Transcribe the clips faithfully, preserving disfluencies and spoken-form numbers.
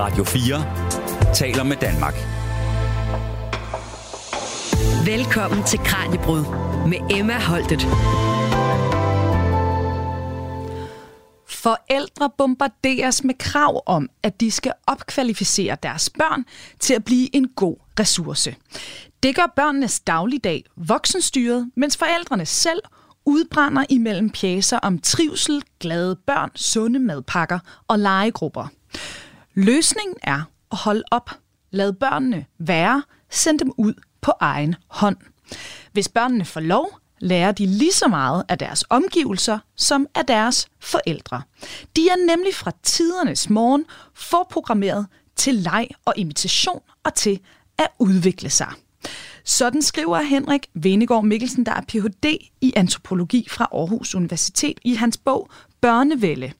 Radio fire taler med Danmark. Velkommen til Kraniebrud med Emma Holtet. Forældre bombarderes med krav om, at de skal opkvalificere deres børn til at blive en god ressource. Det gør børnenes dagligdag voksenstyret, mens forældrene selv udbrænder imellem pjæser om trivsel, glade børn, sunde madpakker og legegrupper. Løsningen er at holde op, lad børnene være, send dem ud på egen hånd. Hvis børnene får lov, lærer de lige så meget af deres omgivelser som af deres forældre. De er nemlig fra tidernes morgen forprogrammeret til leg og imitation og til at udvikle sig. Sådan skriver Henrik Hvenegaard Mikkelsen, der er P H D i antropologi fra Aarhus Universitet, i hans bog Børnevælde.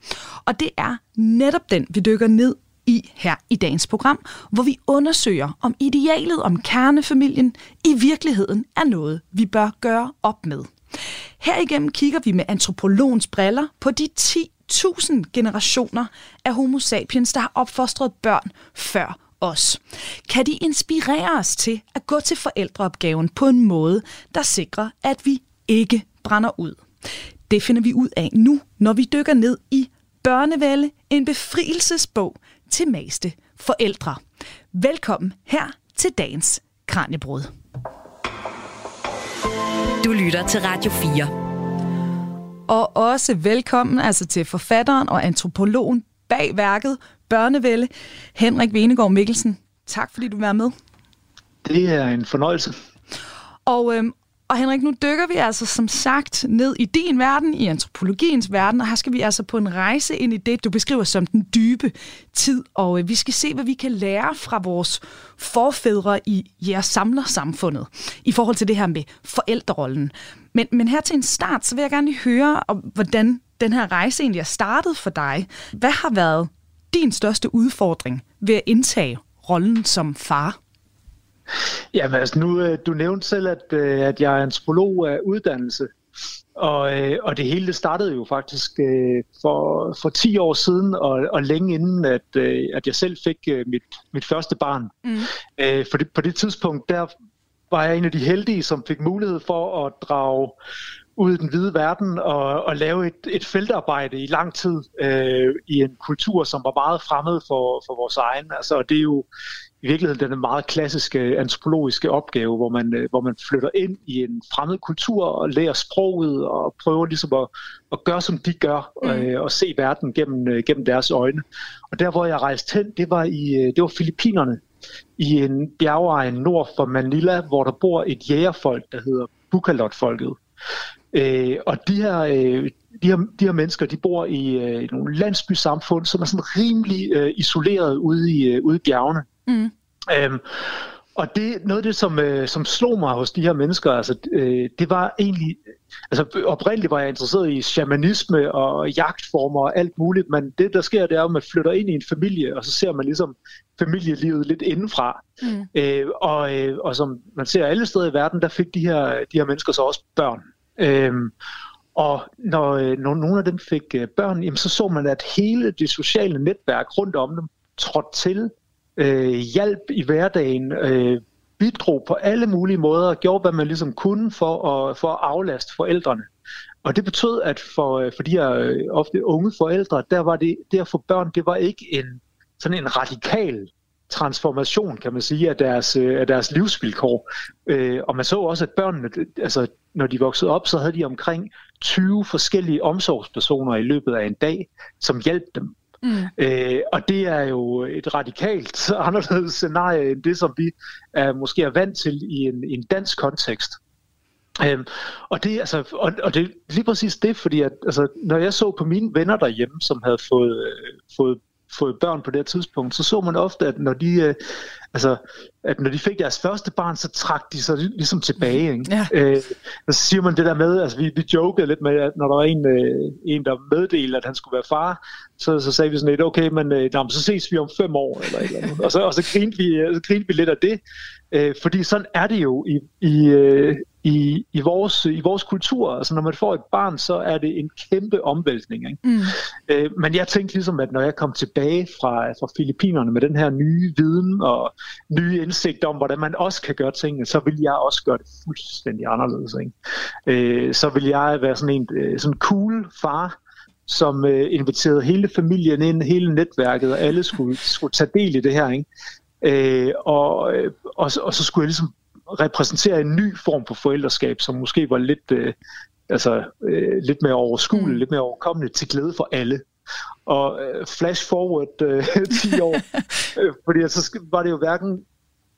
Og det er netop den, vi dykker ned i her i dagens program, hvor vi undersøger, om idealet om kernefamilien i virkeligheden er noget, vi bør gøre op med. Herigennem kigger vi med antropologens briller på de ti tusind generationer af Homo sapiens, der har opfostret børn før os. Kan de inspirere os til at gå til forældreopgaven på en måde, der sikrer, at vi ikke brænder ud? Det finder vi ud af nu, når vi dykker ned i Børnevælde, en befrielsesbog til meste forældre. Velkommen her til dagens Kraniebrud. Du lytter til Radio fire. Og også velkommen altså til forfatteren og antropologen bag værket Børnevælde, Henrik Hvenegaard Mikkelsen. Tak fordi du var med. Det er en fornøjelse. Og, øhm, og Henrik, nu dykker vi altså som sagt ned i din verden, i antropologiens verden, og her skal vi altså på en rejse ind i det, du beskriver som den dybe tid, og øh, vi skal se, hvad vi kan lære fra vores forfædre i jeres samlersamfundet i forhold til det her med forældrerollen. Men, men her til en start, så vil jeg gerne lige høre, om, hvordan den her rejse egentlig er startet for dig. Hvad har været din største udfordring ved at indtage rollen som far? Jamen altså, nu, du nævnte selv, at, at jeg er antropolog af uddannelse, og, og det hele det startede jo faktisk for, for ti år siden, og, og længe inden, at, at jeg selv fik mit, mit første barn. Mm. For det, på det tidspunkt, der var jeg en af de heldige, som fik mulighed for at drage ud i den hvide verden og, og lave et, et feltarbejde i lang tid øh, i en kultur, som var meget fremmed for, for vores egen. Altså, og det er jo i virkeligheden den meget klassiske antropologiske opgave, hvor man, øh, hvor man flytter ind i en fremmed kultur og lærer sproget og prøver ligesom at, at gøre, som de gør, øh, mm. og se verden gennem, øh, gennem deres øjne. Og der, hvor jeg rejste hen, det var i øh, det var Filippinerne, i en bjergeegn nord for Manila, hvor der bor et jægerfolk, der hedder Bukalot-folket. Øh, og de her, øh, de, her, de her mennesker, de bor i øh, nogle landsbysamfund, som er sådan rimelig øh, isoleret ude i, øh, ude i bjergene. Mm. Øhm, og det, noget af det, som, øh, som slog mig hos de her mennesker, altså, øh, det var egentlig, altså oprindeligt var jeg interesseret i shamanisme og jagtformer og alt muligt, men det, der sker, det er jo, at man flytter ind i en familie, og så ser man ligesom familielivet lidt indenfra. Mm. Øh, og, øh, og som man ser alle steder i verden, der fik de her, de her mennesker så også børn. Øhm, og når, når nogle af dem fik øh, børn, jamen, så så man, at hele det sociale netværk rundt om dem trådte til, øh, hjalp i hverdagen, øh, bidrog på alle mulige måder og gjorde, hvad man ligesom kunne for at, for at aflaste forældrene. Og det betød, at for, for de her ofte unge forældre, der var det, det at få børn, det var ikke en, sådan en radikal transformation, kan man sige, af deres, af deres livsvilkår. Øh, og man så også, at børnene, altså, når de voksede op, så havde de omkring tyve forskellige omsorgspersoner i løbet af en dag, som hjalp dem. Mm. Øh, og det er jo et radikalt anderledes scenarie end det, som vi er, måske er vant til i en, i en dansk kontekst. Øhm, og det altså og, og det lige præcis det, fordi at, altså, når jeg så på mine venner derhjemme, som havde fået, øh, fået fået børn på det tidspunkt, så så man ofte, at når de, øh, altså, at når de fik deres første barn, så trak de sig ligesom tilbage. Ikke? Ja. Øh, så siger man det der med, altså vi, vi jokede lidt med, at når der var en, øh, en der meddelte, at han skulle være far, så, så sagde vi sådan lidt, okay, men øh, nah, så ses vi om fem år, eller et eller andet. Og så, og så grinte vi, så grinte vi lidt af det, øh, fordi sådan er det jo i, i, øh, i, i, vores, i vores kultur. Altså når man får et barn, så er det en kæmpe omvæltning. Ikke? Mm. Øh, men jeg tænkte ligesom, at når jeg kom tilbage fra, fra Filippinerne med den her nye viden og nye indsigt om, hvordan man også kan gøre tingene, så ville jeg også gøre det fuldstændig anderledes. Ikke? Øh, så ville jeg være sådan en sådan cool far, som øh, inviterede hele familien ind, hele netværket, og alle skulle, skulle tage del i det her. Ikke? Øh, og, og, og så skulle jeg ligesom repræsentere en ny form for forældreskab, som måske var lidt, øh, altså, øh, lidt mere overskuelig, mm. lidt mere overkommende til glæde for alle. Og øh, flash forward øh, ti år, øh, fordi så var det jo hverken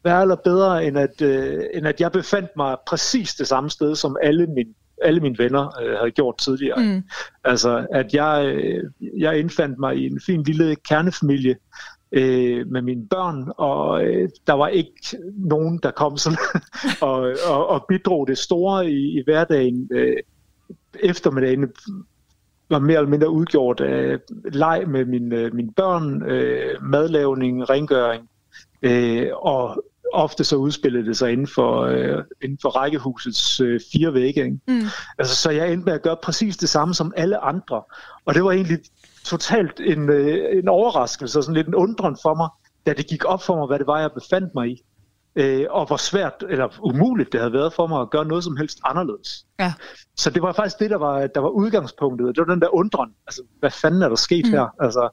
værre eller bedre, end at, øh, end at jeg befandt mig præcis det samme sted, som alle mine alle mine venner øh, havde gjort tidligere. Mm. Altså, at jeg, øh, jeg indfandt mig i en fin lille kernefamilie øh, med mine børn, og øh, der var ikke nogen, der kom sådan og, og, og bidrog det store i, i hverdagen. Øh, eftermiddagen var mere eller mindre udgjort af leg med mine, øh, mine børn, øh, madlavning, rengøring, øh, og ofte så udspillede det sig inden for, øh, inden for rækkehusets øh, fire vægge. Mm. Altså, så jeg endte med at gøre præcis det samme som alle andre. Og det var egentlig totalt en, øh, en overraskelse og sådan lidt en undren for mig, da det gik op for mig, hvad det var, jeg befandt mig i. Øh, og hvor svært eller umuligt det havde været for mig at gøre noget som helst anderledes. Ja. Så det var faktisk det, der var, der var udgangspunktet. Det var den der undren. Altså, hvad fanden er der sket mm. her? Altså,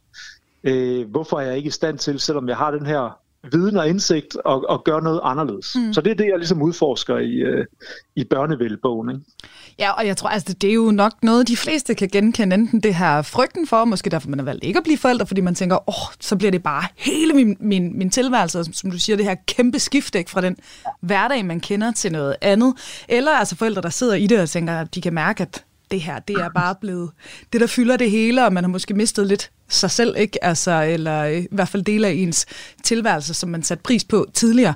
øh, hvorfor er jeg ikke i stand til, selvom jeg har den her viden og indsigt, og, og gøre noget anderledes. Mm. Så det er det, jeg ligesom udforsker i, øh, i Børnevælde-bogen, ikke? Ja, og jeg tror, altså, det er jo nok noget, de fleste kan genkende, enten det her frygten for, måske derfor man har valgt ikke at blive forældre, fordi man tænker, åh, oh, så bliver det bare hele min, min, min tilværelse, som du siger, det her kæmpe skift ikke, fra den hverdag, man kender, til noget andet. Eller altså forældre, der sidder i det og tænker, at de kan mærke, at det her, det er bare blevet det, der fylder det hele, og man har måske mistet lidt sig selv, ikke? Altså, eller i hvert fald dele af ens tilværelse, som man satte pris på tidligere.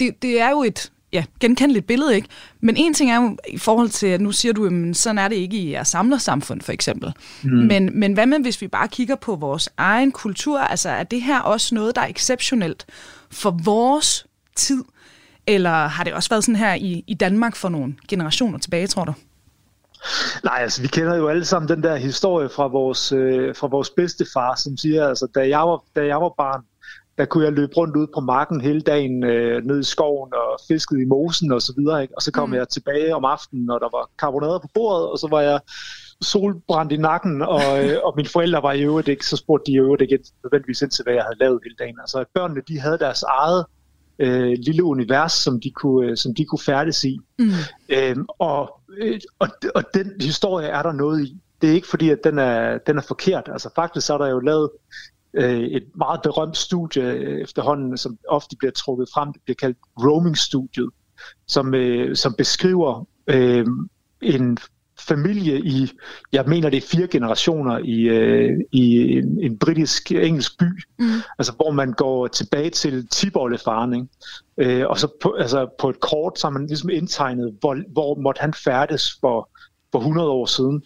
Det, det er jo et ja, genkendeligt billede, ikke? Men en ting er jo i forhold til, at nu siger du, jamen, sådan er det ikke i jeres samlersamfund, for eksempel. Mm. Men, men hvad med, hvis vi bare kigger på vores egen kultur? Altså, er det her også noget, der er exceptionelt for vores tid? Eller har det også været sådan her i, i Danmark for nogle generationer tilbage, tror du? Nej, altså vi kender jo alle sammen den der historie fra vores, øh, fra vores bedstefar, som siger, altså da jeg, var, da jeg var barn, der kunne jeg løbe rundt ud på marken hele dagen, øh, ned i skoven og fiskede i mosen og så videre, ikke? Og så kom mm. jeg tilbage om aftenen, når der var karbonader på bordet, og så var jeg solbrændt i nakken, og, øh, og mine forældre var i øvrigt ikke, så spurgte de i øvrigt ikke nødvendigvis ind til, hvad jeg havde lavet hele dagen. Altså børnene, de havde deres eget øh, lille univers, som de kunne, øh, som de kunne færdes i. Mm. Øhm, og Og, og den historie er der noget i. Det er ikke fordi, at den er, den er forkert. Altså faktisk så er der jo lavet øh, et meget berømt studie efterhånden, som ofte bliver trukket frem. Det bliver kaldt roaming-studiet, som, øh, som beskriver øh, en familie i, jeg mener det er fire generationer i, øh, i en, en britisk-engelsk by, mm. altså hvor man går tilbage til tipoldefaren, ikke? Øh, og så på, altså på et kort, så har man ligesom indtegnet, hvor, hvor måtte han færdes for, for hundrede år siden.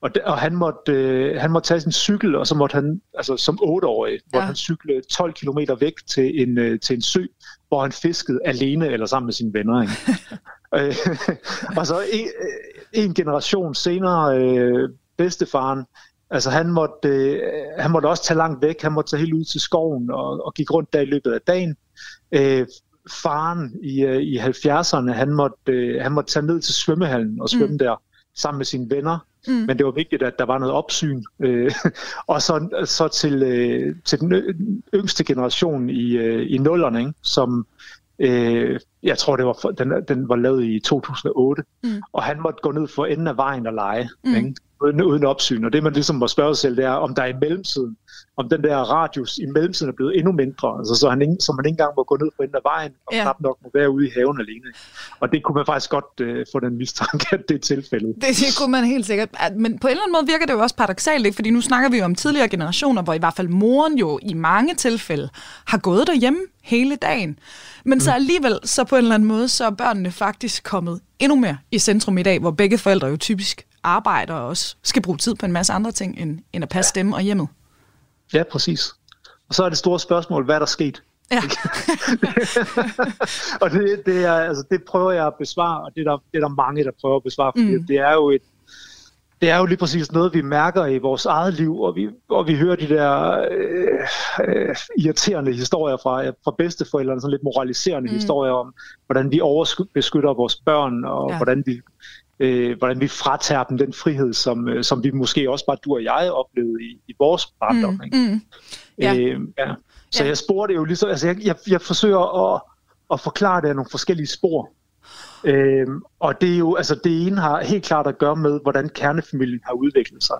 Og, de, og han, måtte, øh, han måtte tage sin cykel, og så måtte han, altså som otteårig, ja. måtte han cykle tolv kilometer væk til en, øh, til en sø, hvor han fiskede alene eller sammen med sine venner. Ikke? Og så en, en generation senere, øh, bedstefaren, altså han måtte, øh, han måtte også tage langt væk, han måtte tage helt ud til skoven og, og gik rundt der i løbet af dagen. Øh, faren i, øh, i halvfjerdserne, han måtte, øh, han måtte tage ned til svømmehallen og svømme mm. der sammen med sine venner. Mm. Men det var vigtigt, at der var noget opsyn. Øh, og så, så til, øh, til den yngste generation i, øh, i nullerne, ikke? Som øh, jeg tror, det var for, den, den var lavet i to tusind og otte. Mm. Og han måtte gå ned for enden af vejen og lege, mm. ikke? Uden, uden opsyn. Og det, man ligesom må spørge sig selv, det er, om der i mellemtiden, om den der radius i mellemtiden er blevet endnu mindre. Altså, så, han ikke, så man ikke engang må gå ned for enden af vejen, og ja. knap nok må være ude i haven alene. Og det kunne man faktisk godt øh, få den mistanke, at det er tilfældet. Det, det kunne man helt sikkert. Men på en eller anden måde virker det jo også paradoksalt, ikke? Fordi nu snakker vi jo om tidligere generationer, hvor i hvert fald moren jo i mange tilfælde har gået derhjemme hele dagen. Men mm. så alligevel, så på en eller anden måde, så er børnene faktisk kommet endnu mere i centrum i dag, hvor begge forældre jo typisk arbejder og også skal bruge tid på en masse andre ting, end, end at passe ja. dem og hjemmet. Ja, præcis. Og så er det store spørgsmål, hvad der er sket. Ja. Og det, det, er, altså, det prøver jeg at besvare, og det er der, det er der mange, der prøver at besvare, fordi mm. det er jo et Det er jo lige præcis noget, vi mærker i vores eget liv, og vi, og vi hører de der øh, øh, irriterende historier fra, fra bedsteforældrene, sådan lidt moraliserende mm. historier om, hvordan vi overbeskytter vores børn, og ja. hvordan, vi, øh, hvordan vi fratager dem den frihed, som, øh, som vi måske også bare du og jeg oplevede i, i vores barndom. Mm. Ikke? Mm. Ja. Øh, ja. Så ja. jeg spurgte jo ligesom, altså jeg, jeg, jeg forsøger at, at forklare det af nogle forskellige spor. Øhm, og det er jo, altså det ene har helt klart at gøre med, hvordan kernefamilien har udviklet sig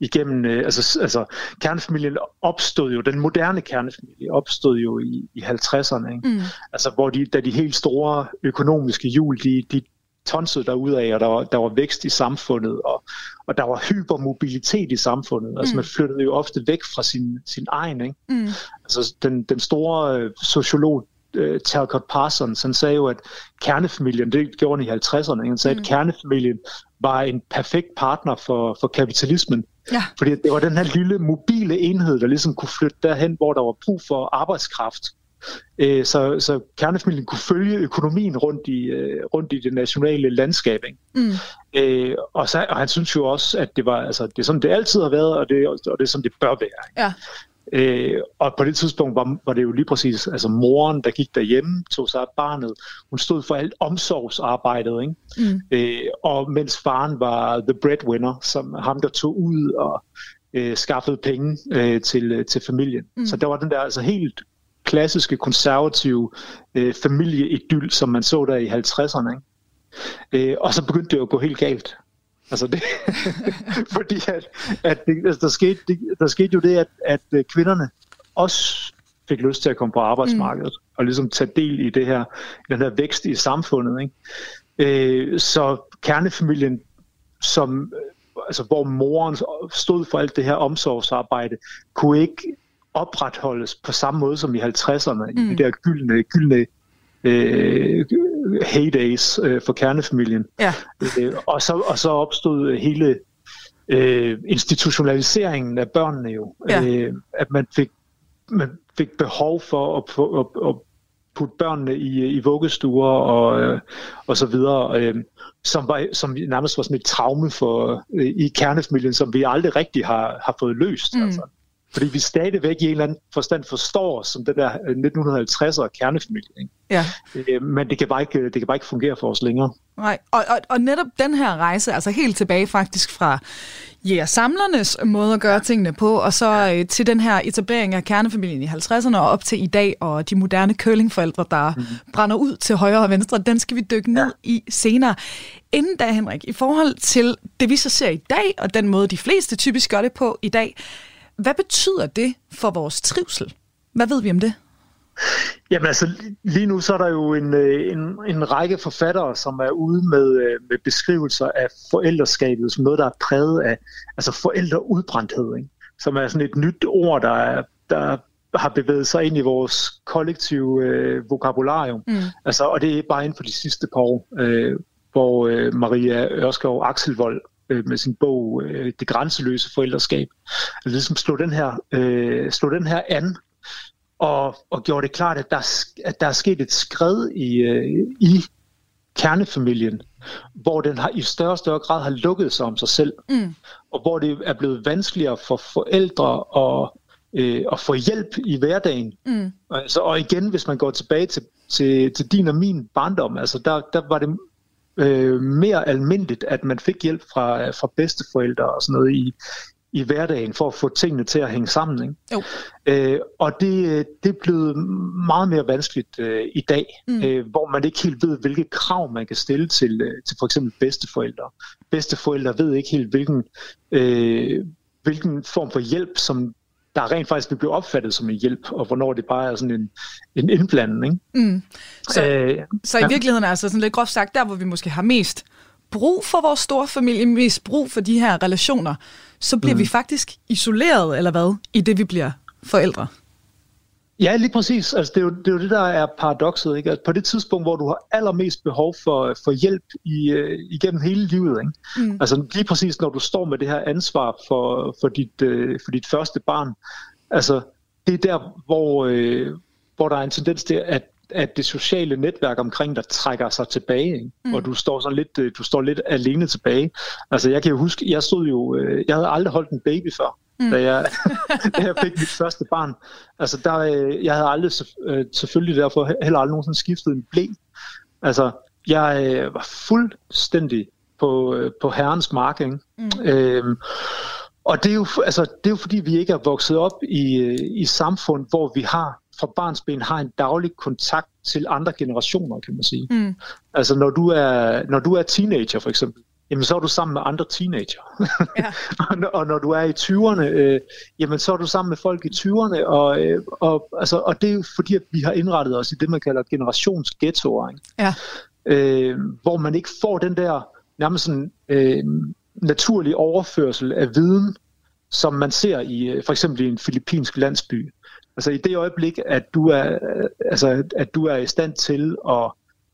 igennem, øh, altså, altså kernefamilien opstod jo, den moderne kernefamilie opstod jo i, i halvtredserne, ikke? Mm. Altså hvor de, da de helt store økonomiske hjul, de, de tonsede derudaf, og der var, der var vækst i samfundet, og, og der var hypermobilitet i samfundet, mm. altså man flyttede jo ofte væk fra sin, sin egen, ikke? Mm. Altså den, den store øh, sociolog Talcott Parsons, han sagde jo, at kernefamilien, det gjorde han i halvtredserne, han sagde, mm. at kernefamilien var en perfekt partner for, for kapitalismen. Ja. Fordi det var den her lille mobile enhed, der ligesom kunne flytte derhen, hvor der var brug for arbejdskraft. Så, så kernefamilien kunne følge økonomien rundt i, rundt i det nationale landskab. Mm. Og, så, og han synes jo også, at det var, altså, det er sådan, det altid har været, og det, og det er sådan, det bør være. Ja. Øh, og på det tidspunkt var, var det jo lige præcis altså moren, der gik derhjemme, tog sig af barnet. Hun stod for alt omsorgsarbejdet, ikke? Mm. Øh, og mens faren var the breadwinner, som ham der tog ud og øh, skaffede penge øh, til, til familien. Mm. Så der var den der altså helt klassiske konservative øh, familieidyl, som man så der i halvtredserne, ikke? Øh, og så begyndte det jo at gå helt galt. Altså det, fordi at, at det, altså der, skete, det, der skete jo det, at, at kvinderne også fik lyst til at komme på arbejdsmarkedet mm. og ligesom tage del i det her, den her vækst i samfundet, ikke? Øh, så kernefamilien, som, altså hvor moren stod for alt det her omsorgsarbejde, kunne ikke opretholdes på samme måde som i halvtredserne, mm. i de der gyldne, gyldne Øh, heydays øh, for kernefamilien. Ja. Øh, og, så, og så opstod hele øh, institutionaliseringen af børnene jo. Ja. Øh, at man fik, man fik behov for at, at, at putte børnene i, i vuggestuer og, øh, og så videre, øh, som, var, som nærmest var sådan et traume for, øh, i kernefamilien, som vi aldrig rigtig har, har fået løst. Mm. Altså. Fordi vi stadigvæk i en eller anden forstand forstår som den der nitten halvtredser kernefamilie, ikke? Ja. Men det kan, bare ikke, det kan bare ikke fungere for os længere. Nej, og, og, og netop den her rejse, altså helt tilbage faktisk fra jægersamlernes yeah, måde at gøre ja. tingene på, og så ja. øh, til den her etablering af kernefamilien i halvtredserne og op til i dag, og de moderne curlingforældre, der mm-hmm. brænder ud til højre og venstre, den skal vi dykke ned ja. i senere. Inden da, Henrik, i forhold til det, vi så ser i dag, og den måde, de fleste typisk gør det på i dag, hvad betyder det for vores trivsel? Hvad ved vi om det? Jamen altså, lige nu så er der jo en, en, en række forfattere, som er ude med, med beskrivelser af forældreskabet som noget, der er præget af altså forældreudbrændthed, ikke? Som er sådan et nyt ord, der, er, der har bevæget sig ind i vores kollektive øh, vokabularium. Mm. Altså, og det er bare inden for de sidste par år, øh, hvor øh, Maria Ørskov Axelvold med sin bog Det grænseløse forældreskab, at ligesom slå den her, øh, slå den her an, og, og gjorde det klart, at der, at der er sket et skred i, øh, i kernefamilien, hvor den har, i større og større grad har lukket sig om sig selv, mm. og hvor det er blevet vanskeligere for forældre at, øh, at få hjælp i hverdagen. Mm. Altså, og igen, hvis man går tilbage til, til, til din og min barndom, altså der, der var det Øh, mere almindeligt, at man fik hjælp fra, fra bedsteforældre og sådan noget i, i hverdagen, for at få tingene til at hænge sammen, ikke? Jo. Øh, og det, det er blevet meget mere vanskeligt øh, i dag, mm. øh, hvor man ikke helt ved, hvilke krav man kan stille til, øh, til for eksempel bedsteforældre. Bedsteforældre ved ikke helt, hvilken, øh, hvilken form for hjælp, som der rent faktisk vil blive opfattet som en hjælp, og hvornår det bare er sådan en, en indblanding, ikke? Mm. Så, øh, så i ja. virkeligheden er altså sådan lidt groft sagt, der hvor vi måske har mest brug for vores store familie, mest brug for de her relationer, så bliver mm. vi faktisk isoleret, eller hvad, i det vi bliver forældre. Ja, lige præcis. Altså, det, er jo, det er jo det, der er paradokset, ikke? Altså, på det tidspunkt, hvor du har allermest behov for, for hjælp i, øh, igennem hele livet, ikke? Mm. Altså lige præcis, når du står med det her ansvar for, for, dit, øh, for dit første barn, altså det er der, hvor, øh, hvor der er en tendens til, at, at det sociale netværk omkring dig trækker sig tilbage, ikke? Mm. Og du står sådan lidt, du står lidt alene tilbage. Altså jeg kan jo huske, jeg stod jo, jeg havde aldrig holdt en baby før. Mm. Da, jeg, da jeg fik mit første barn. Altså der, jeg havde aldrig, selvfølgelig derfor heller aldrig nogensinde skiftet en blæ. Altså jeg var fuldstændig på, på herrens mark, ikke? Mm. Øhm, og det er, jo, altså, det er jo fordi vi ikke er vokset op i, i samfund, hvor vi har fra barnsben har en daglig kontakt til andre generationer, kan man sige. Mm. Altså når du er, når du er teenager for eksempel, jamen så er du sammen med andre teenager. Ja. og, når, og når du er i tyverne, øh, jamen så er du sammen med folk i tyverne, og, øh, og, altså, og det er jo fordi, at vi har indrettet os i det, man kalder generationsghettoer, ikke? Ja. Øh, hvor man ikke får den der nærmest sådan, øh, naturlige overførsel af viden, som man ser i for eksempel i en filippinsk landsby. Altså i det øjeblik, at du er, altså, at du er i stand til at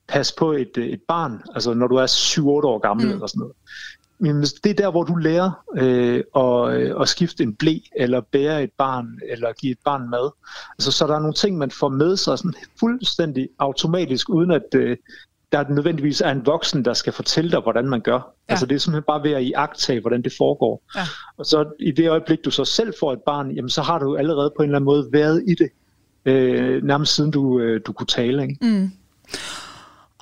pas på et, et barn, altså når du er syv otte år gammel mm. eller sådan noget. Men det er der, hvor du lærer øh, at, at skifte en ble, eller bære et barn, eller give et barn mad. Altså, så der er nogle ting, man får med sig sådan fuldstændig automatisk, uden at øh, der nødvendigvis er en voksen, der skal fortælle dig, hvordan man gør. Ja. Altså det er simpelthen bare ved at iagttage, hvordan det foregår. Ja. Og så i det øjeblik, du så selv får et barn, jamen så har du allerede på en eller anden måde været i det, øh, nærmest siden du, øh, du kunne tale, ikke? Mm.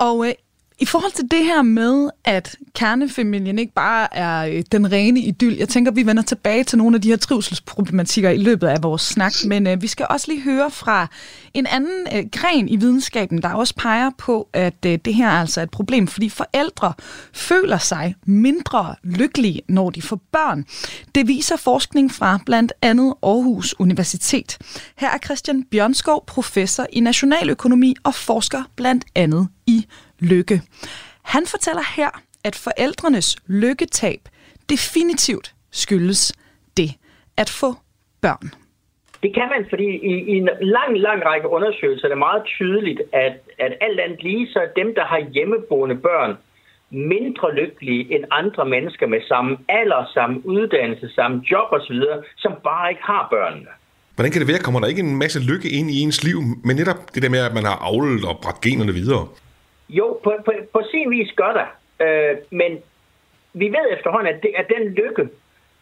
Og øh, i forhold til det her med, at kernefamilien ikke bare er øh, den rene idyl, jeg tænker, vi vender tilbage til nogle af de her trivselsproblematikker i løbet af vores snak, men øh, vi skal også lige høre fra en anden øh, gren i videnskaben, der også peger på, at øh, det her er altså et problem, fordi forældre føler sig mindre lykkelige, når de får børn. Det viser forskning fra blandt andet Aarhus Universitet. Her er Christian Bjørnskov, professor i nationaløkonomi og forsker blandt andet i lykke. Han fortæller her, at forældrenes lykketab definitivt skyldes det at få børn. Det kan man, fordi i, i en lang, lang række undersøgelser er det meget tydeligt, at, at alt andet lige, så er dem, der har hjemmeboende børn, mindre lykkelige end andre mennesker med samme alder, samme uddannelse, samme job osv., som bare ikke har børnene. Hvordan kan det være? Kommer der ikke en masse lykke ind i ens liv, men netop det der med, at man har avlet og bragt generne videre? Jo, på, på, på sin vis gør der, øh, men vi ved efterhånden, at, det, at den lykke,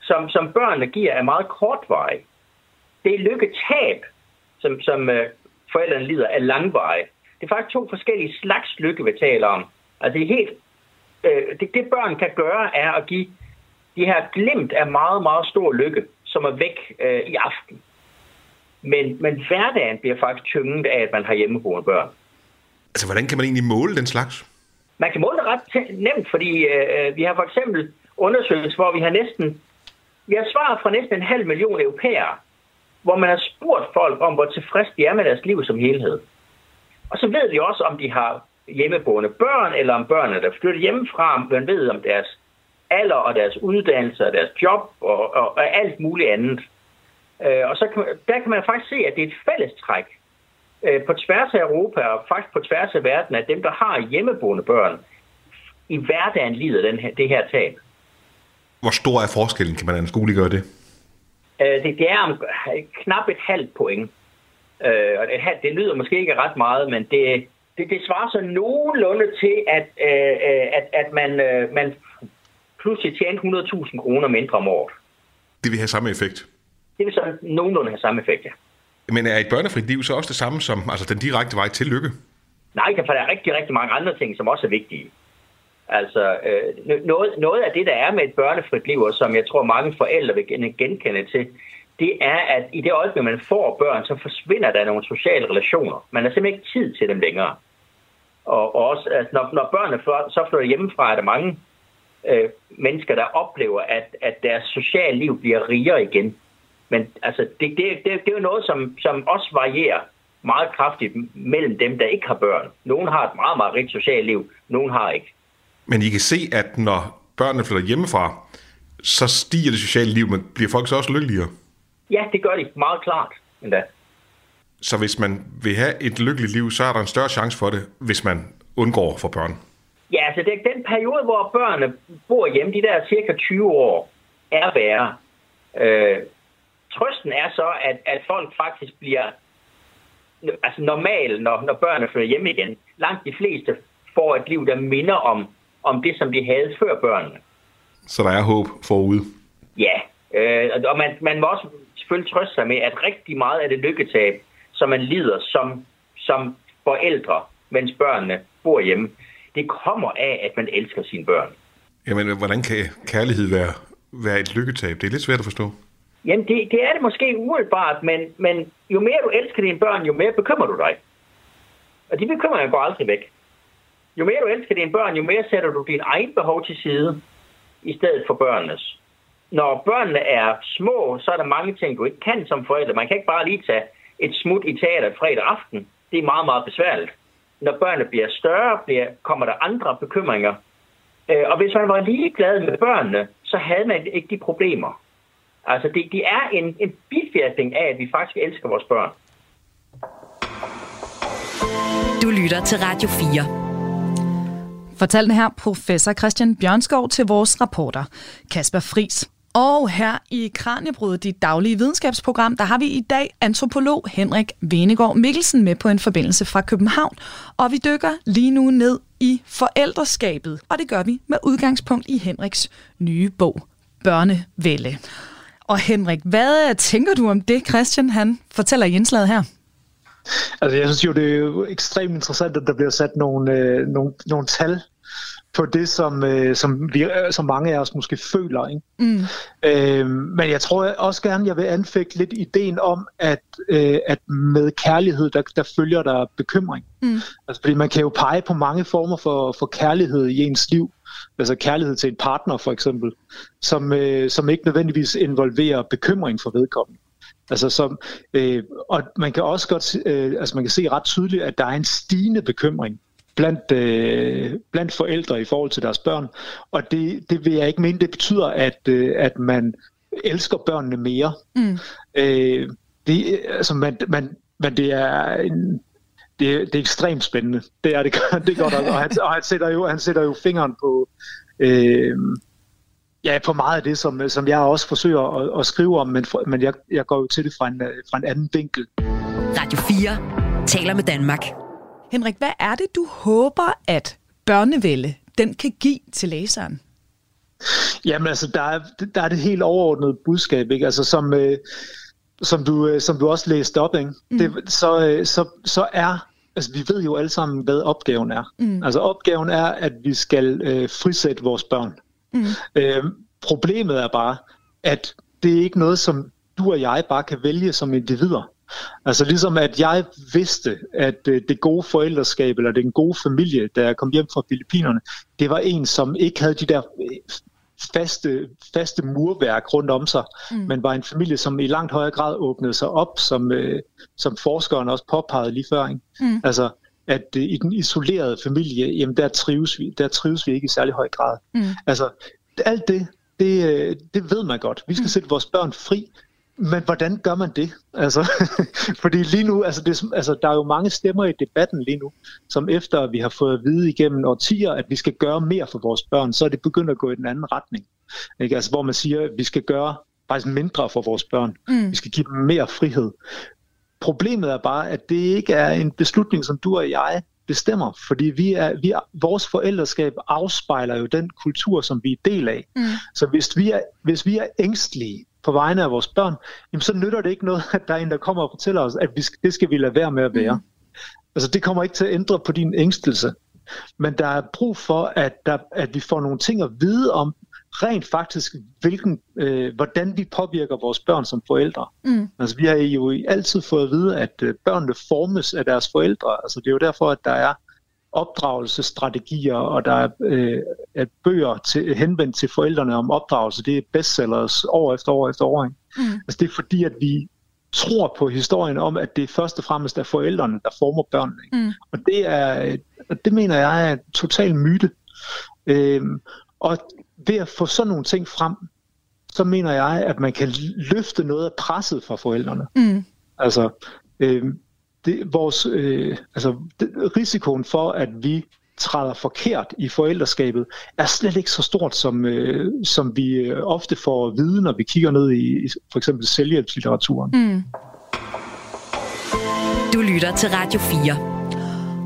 som, som børnene giver, er meget kortvarig. Det er lykketab, som, som øh, forældrene lider, er langvarig. Det er faktisk to forskellige slags lykke, vi taler om. Altså, det, er helt, øh, det, det børn kan gøre, er at give de her glimt af meget, meget stor lykke, som er væk øh, i aften. Men, men hverdagen bliver faktisk tynget af, at man har hjemmeboende børn. Altså, hvordan kan man egentlig måle den slags? Man kan måle det ret t- nemt, fordi øh, vi har for eksempel undersøgelser, hvor vi har næsten... Vi har svar fra næsten en halv million europæere, hvor man har spurgt folk om, hvor tilfredse de er med deres liv som helhed. Og så ved vi også, om de har hjemmeboende børn, eller om børnene, der flytter hjemmefra. Man ved om deres alder, og deres uddannelse, og deres job, og, og, og alt muligt andet. Øh, og så kan, der kan man faktisk se, at det er et fællestræk på tværs af Europa og faktisk på tværs af verden, at dem, der har hjemmeboende børn, i hverdagen lider den her, det her tab. Hvor stor er forskellen? Kan man anskueliggøre det? Det, det er om, knap et halvt point. Og det, det lyder måske ikke ret meget, men det, det, det svarer så nogenlunde til, at, at, at man, man pludselig tjener hundrede tusind kroner mindre om året. Det vil have samme effekt? Det vil så nogenlunde have samme effekt, ja. Men er et børnefrit liv så også det samme som altså den direkte vej til lykke? Nej, for der er rigtig, rigtig mange andre ting, som også er vigtige. Altså, øh, noget, noget af det, der er med et børnefrit liv, og som jeg tror, mange forældre vil genkende til, det er, at i det øjeblik, man får børn, så forsvinder der nogle sociale relationer. Man har simpelthen ikke tid til dem længere. Og, og også, altså, når, når børnene flytter, så flytter hjemmefra, er der mange øh, mennesker, der oplever, at, at deres sociale liv bliver rigere igen. Men altså, det, det, det, det er jo noget, som, som også varierer meget kraftigt mellem dem, der ikke har børn. Nogen har et meget, meget rigt socialt liv, nogen har ikke. Men I kan se, at når børnene flytter hjemmefra, så stiger det sociale liv, men bliver folk så også lykkeligere? Ja, det gør de meget klart endda. Så hvis man vil have et lykkeligt liv, så er der en større chance for det, hvis man undgår for børn? Ja, altså det er den periode, hvor børnene bor hjemme, de der cirka tyve år, er værre. Øh, Trøsten er så, at, at folk faktisk bliver altså normal, når, når børnene flytter hjem igen. Langt de fleste får et liv, der minder om, om det, som de havde før børnene. Så der er håb forude? Ja, øh, og man, man må også selvfølgelig trøste sig med, at rigtig meget af det lykketab, som man lider som, som forældre, mens børnene bor hjemme, det kommer af, at man elsker sine børn. Jamen, hvordan kan kærlighed være, være et lykketab? Det er lidt svært at forstå. Jamen, det, det er det måske uholdbart, men, men jo mere du elsker dine børn, jo mere bekymrer du dig. Og de bekymringer går aldrig væk. Jo mere du elsker dine børn, jo mere sætter du dine egne behov til side, i stedet for børnenes. Når børnene er små, så er der mange ting, du ikke kan som forældre. Man kan ikke bare lige tage et smut i teater fredag aften. Det er meget, meget besværligt. Når børnene bliver større, bliver, kommer der andre bekymringer. Og hvis man var ligeglad med børnene, så havde man ikke de problemer. Altså, det, det er en, en bifærdning af, at vi faktisk elsker vores børn. Du lytter til Radio fire. Fortalte her professor Christian Bjørnskov til vores reporter Kasper Friis. Og her i Kraniebrud, dit daglige videnskabsprogram, der har vi i dag antropolog Henrik Hvenegaard Mikkelsen med på en forbindelse fra København. Og vi dykker lige nu ned i forældreskabet, og det gør vi med udgangspunkt i Henriks nye bog, Børnevælde. Og Henrik, hvad tænker du om det, Christian han fortæller i indslaget her? Altså, jeg synes jo, det er jo ekstremt interessant, at der bliver sat nogle, øh, nogle, nogle tal på det, som, øh, som, vi, øh, som mange af os måske føler, ikke? Mm. Øh, men jeg tror også gerne, jeg vil anfægte lidt ideen om, at, øh, at med kærlighed, der, der følger der bekymring. Mm. Altså, fordi man kan jo pege på mange former for, for kærlighed i ens liv. Altså kærlighed til en partner, for eksempel, som, øh, som ikke nødvendigvis involverer bekymring for vedkommende. Altså som, øh, og man kan også godt øh, altså man kan se ret tydeligt, at der er en stigende bekymring blandt, øh, blandt forældre i forhold til deres børn. Og det, det vil jeg ikke mene, det betyder, at, øh, at man elsker børnene mere. Mm. Øh, det, altså man, man, man, det er en... Det, det er ekstremt spændende. Det er det, det godt, og han, og han sætter jo han sætter jo fingeren på øh, ja på meget af det, som som jeg også forsøger at, at skrive om, men men jeg jeg går jo til det fra en fra en anden vinkel. Radio fire taler med Danmark. Henrik, hvad er det du håber, at Børnevælde den kan give til læseren? Jamen altså der er der er det helt overordnede budskab, ikke? Altså som øh, Som du, som du også læste op, ikke? Mm. Det, så, så, så er, altså vi ved jo alle sammen, hvad opgaven er. Mm. Altså opgaven er, at vi skal øh, frisætte vores børn. Mm. Øh, problemet er bare, at det er ikke noget, som du og jeg bare kan vælge som individer. Altså ligesom at jeg vidste, at øh, det gode forældreskab eller den gode familie, der kom hjem fra Filippinerne, det var en, som ikke havde de der... Øh, faste, faste murværk rundt om sig, mm. men var en familie, som i langt højere grad åbnede sig op, som, øh, som forskeren også påpegede lige før. Ikke? Mm. Altså, at øh, i den isolerede familie, jamen der trives vi, der trives vi ikke i særlig høj grad. Mm. Altså, alt det, det, det ved man godt. Vi skal mm. sætte vores børn fri, men hvordan gør man det? Altså, fordi lige nu, altså, det, altså, der er jo mange stemmer i debatten lige nu, som efter vi har fået at vide igennem årtier, at vi skal gøre mere for vores børn, så er det begyndt at gå i den anden retning. Ikke? Altså, hvor man siger, at vi skal gøre faktisk mindre for vores børn. Mm. Vi skal give dem mere frihed. Problemet er bare, at det ikke er en beslutning, som du og jeg bestemmer, fordi vi er, vi er, vores forældreskab afspejler jo den kultur, som vi er del af. Mm. Så hvis vi er, hvis vi er ængstelige på vegne af vores børn, jamen så nytter det ikke noget, at der er en, der kommer og fortæller os, at vi skal, det skal vi lade være med at være. Mm. Altså det kommer ikke til at ændre på din ængstelse. Men der er brug for, at, der, at vi får nogle ting at vide om, rent faktisk, hvilken, øh, hvordan vi påvirker vores børn som forældre. Mm. Altså vi har jo altid fået at vide, at øh, børnene formes af deres forældre. Altså det er jo derfor, at der er opdragelsesstrategier, og der er øh, at bøger til, henvendt til forældrene om opdragelse. Det er bestsellers år efter år efter år. Ikke? Mm. Altså det er fordi, at vi tror på historien om, at det først og fremmest er forældrene, der former børnene. Ikke? Mm. Og det er, det mener jeg er en total myte. Øhm, og ved at få sådan nogle ting frem, så mener jeg, at man kan løfte noget af presset fra forældrene. Mm. Altså, øh, det, vores, øh, altså det, risikoen for, at vi træder forkert i forældreskabet, er slet ikke så stort, som, øh, som vi ofte får at vide, når vi kigger ned i for eksempel selvhjælpslitteraturen. Mm. Du lytter til Radio fire.